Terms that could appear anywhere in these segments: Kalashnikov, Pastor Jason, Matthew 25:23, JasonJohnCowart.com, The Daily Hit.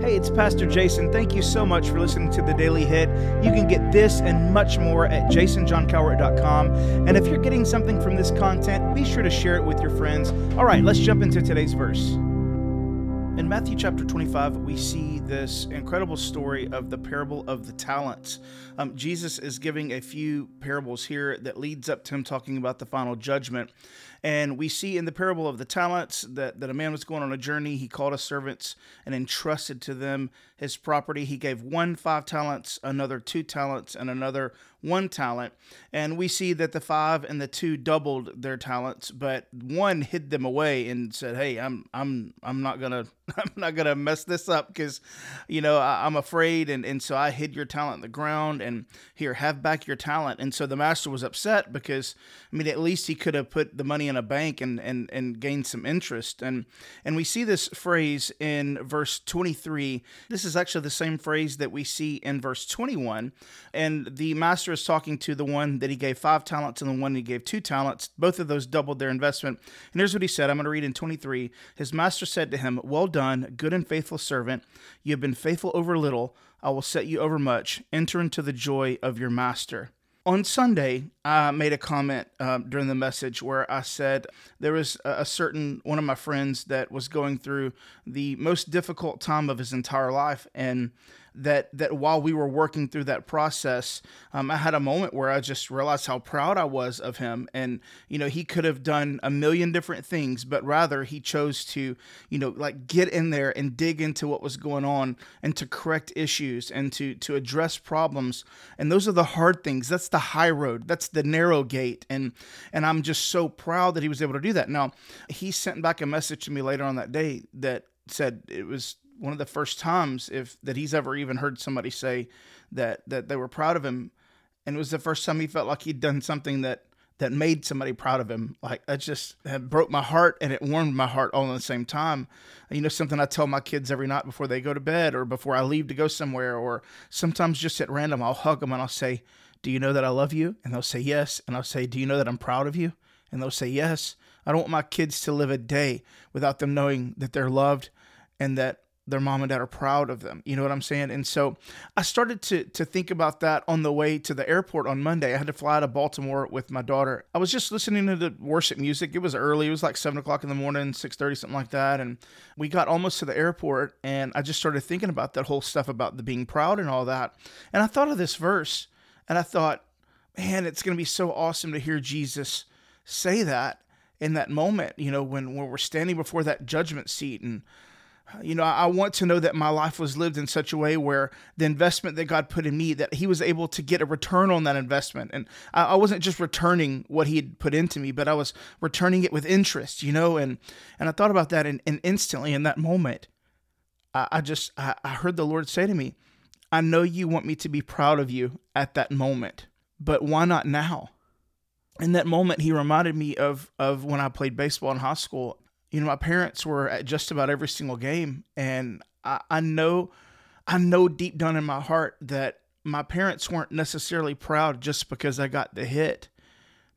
Hey, it's Pastor Jason. Thank you so much for listening to The Daily Hit. You can get this and much more at JasonJohnCowart.com. And if you're getting something from this content, be sure to share it with your friends. All right, let's jump into today's verse. In Matthew chapter 25, we see this incredible story of the parable of the talents. Jesus is giving a few parables here that leads up to him talking about the final judgment. And we see in the parable of the talents that a man was going on a journey. He called his servants and entrusted to them his property. He gave one 5 talents, another 2 talents, and another 1 talent. And we see that the 5 and the 2 doubled their talents, but one hid them away and said, "Hey, I'm not gonna mess this up because, I'm afraid. And so I hid your talent in the ground, and here, have back your talent." And so the master was upset because, at least he could have put the money in a bank and gained some interest. And we see this phrase in verse 23. This is actually the same phrase that we see in verse 21. And the master is talking to the one that he gave 5 talents and the one he gave 2 talents. Both of those doubled their investment. And here's what he said. I'm going to read in 23. His master said to him, "Well done, good and faithful servant. You have been faithful over little. I will set you over much. Enter into the joy of your master." On Sunday, I made a comment during the message where I said there was a certain one of my friends that was going through the most difficult time of his entire life, and that while we were working through that process, I had a moment where I just realized how proud I was of him. And, he could have done 1,000,000 different things, but rather he chose to, get in there and dig into what was going on and to correct issues and to address problems. And those are the hard things. That's the high road. That's the narrow gate. And I'm just so proud that he was able to do that. Now, he sent back a message to me later on that day that said it was one of the first times that he's ever even heard somebody say that they were proud of him. And it was the first time he felt like he'd done something that made somebody proud of him. Like, that just broke my heart, and it warmed my heart all at the same time. Something I tell my kids every night before they go to bed or before I leave to go somewhere, or sometimes just at random, I'll hug them and I'll say, "Do you know that I love you?" And they'll say, "Yes." And I'll say, "Do you know that I'm proud of you?" And they'll say, "Yes." I don't want my kids to live a day without them knowing that they're loved and that their mom and dad are proud of them. You know what I'm saying? And so I started to think about that on the way to the airport on Monday. I had to fly to Baltimore with my daughter. I was just listening to the worship music. It was early. It was like 7 o'clock in the morning, 6:30, something like that. And we got almost to the airport, and I just started thinking about that whole stuff about the being proud and all that. And I thought of this verse, and I thought, man, it's going to be so awesome to hear Jesus say that in that moment, when we're standing before that judgment seat. And I want to know that my life was lived in such a way where the investment that God put in me, that he was able to get a return on that investment. And I wasn't just returning what he had put into me, but I was returning it with interest, and I thought about that, and instantly in that moment, I heard the Lord say to me, "I know you want me to be proud of you at that moment, but why not now?" In that moment, he reminded me of when I played baseball in high school. My parents were at just about every single game, and I know deep down in my heart that my parents weren't necessarily proud just because I got the hit.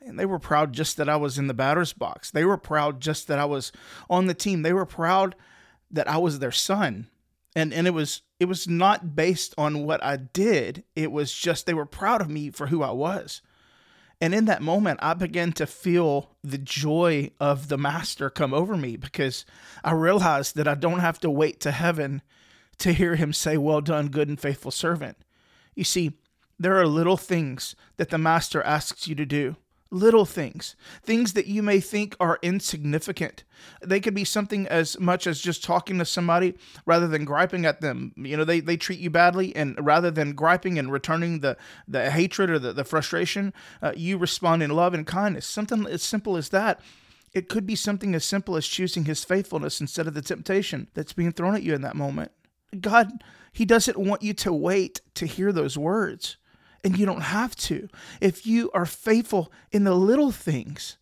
And they were proud just that I was in the batter's box. They were proud just that I was on the team. They were proud that I was their son. And it was not based on what I did. It was just they were proud of me for who I was. And in that moment, I began to feel the joy of the master come over me, because I realized that I don't have to wait to heaven to hear him say, "Well done, good and faithful servant." You see, there are little things that the master asks you to do. Little things that you may think are insignificant. They could be something as much as just talking to somebody rather than griping at them. They treat you badly, and rather than griping and returning the hatred or the frustration, you respond in love and kindness. Something as simple as that. It could be something as simple as choosing his faithfulness instead of the temptation that's being thrown at you in that moment. God, he doesn't want you to wait to hear those words. And you don't have to. If you are faithful in the little things,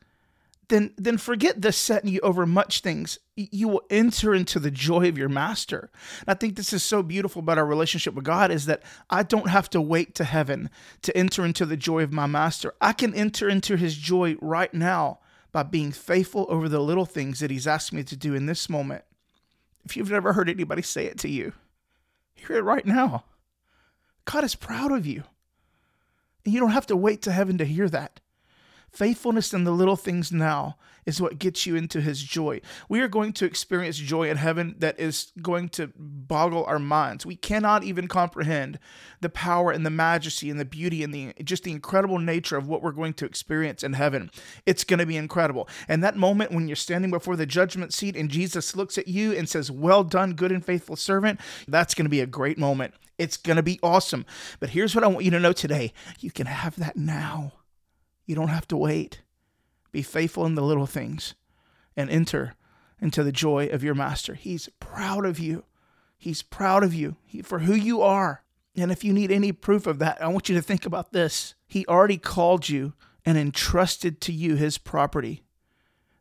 then forget the setting you over much things. You will enter into the joy of your master. And I think this is so beautiful about our relationship with God, is that I don't have to wait to heaven to enter into the joy of my master. I can enter into his joy right now by being faithful over the little things that he's asked me to do in this moment. If you've never heard anybody say it to you, hear it right now. God is proud of you. And you don't have to wait to heaven to hear that. Faithfulness in the little things now is what gets you into his joy. We are going to experience joy in heaven that is going to boggle our minds. We cannot even comprehend the power and the majesty and the beauty and the incredible nature of what we're going to experience in heaven. It's going to be incredible. And that moment when you're standing before the judgment seat and Jesus looks at you and says, "Well done, good and faithful servant," that's going to be a great moment. It's going to be awesome. But here's what I want you to know today. You can have that now. You don't have to wait. Be faithful in the little things and enter into the joy of your master. He's proud of you. He's proud of you for who you are. And if you need any proof of that, I want you to think about this. He already called you and entrusted to you his property.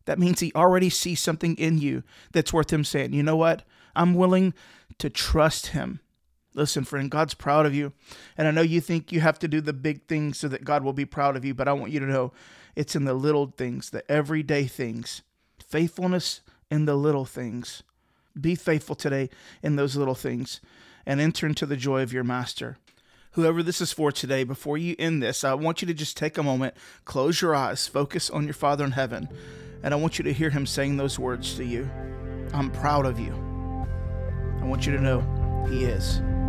That means he already sees something in you that's worth him saying, "You know what? I'm willing to trust him." Listen, friend, God's proud of you. And I know you think you have to do the big things so that God will be proud of you, but I want you to know it's in the little things, the everyday things. Faithfulness in the little things. Be faithful today in those little things and enter into the joy of your master. Whoever this is for today, before you end this, I want you to just take a moment, close your eyes, focus on your Father in heaven, and I want you to hear him saying those words to you. "I'm proud of you." I want you to know he is.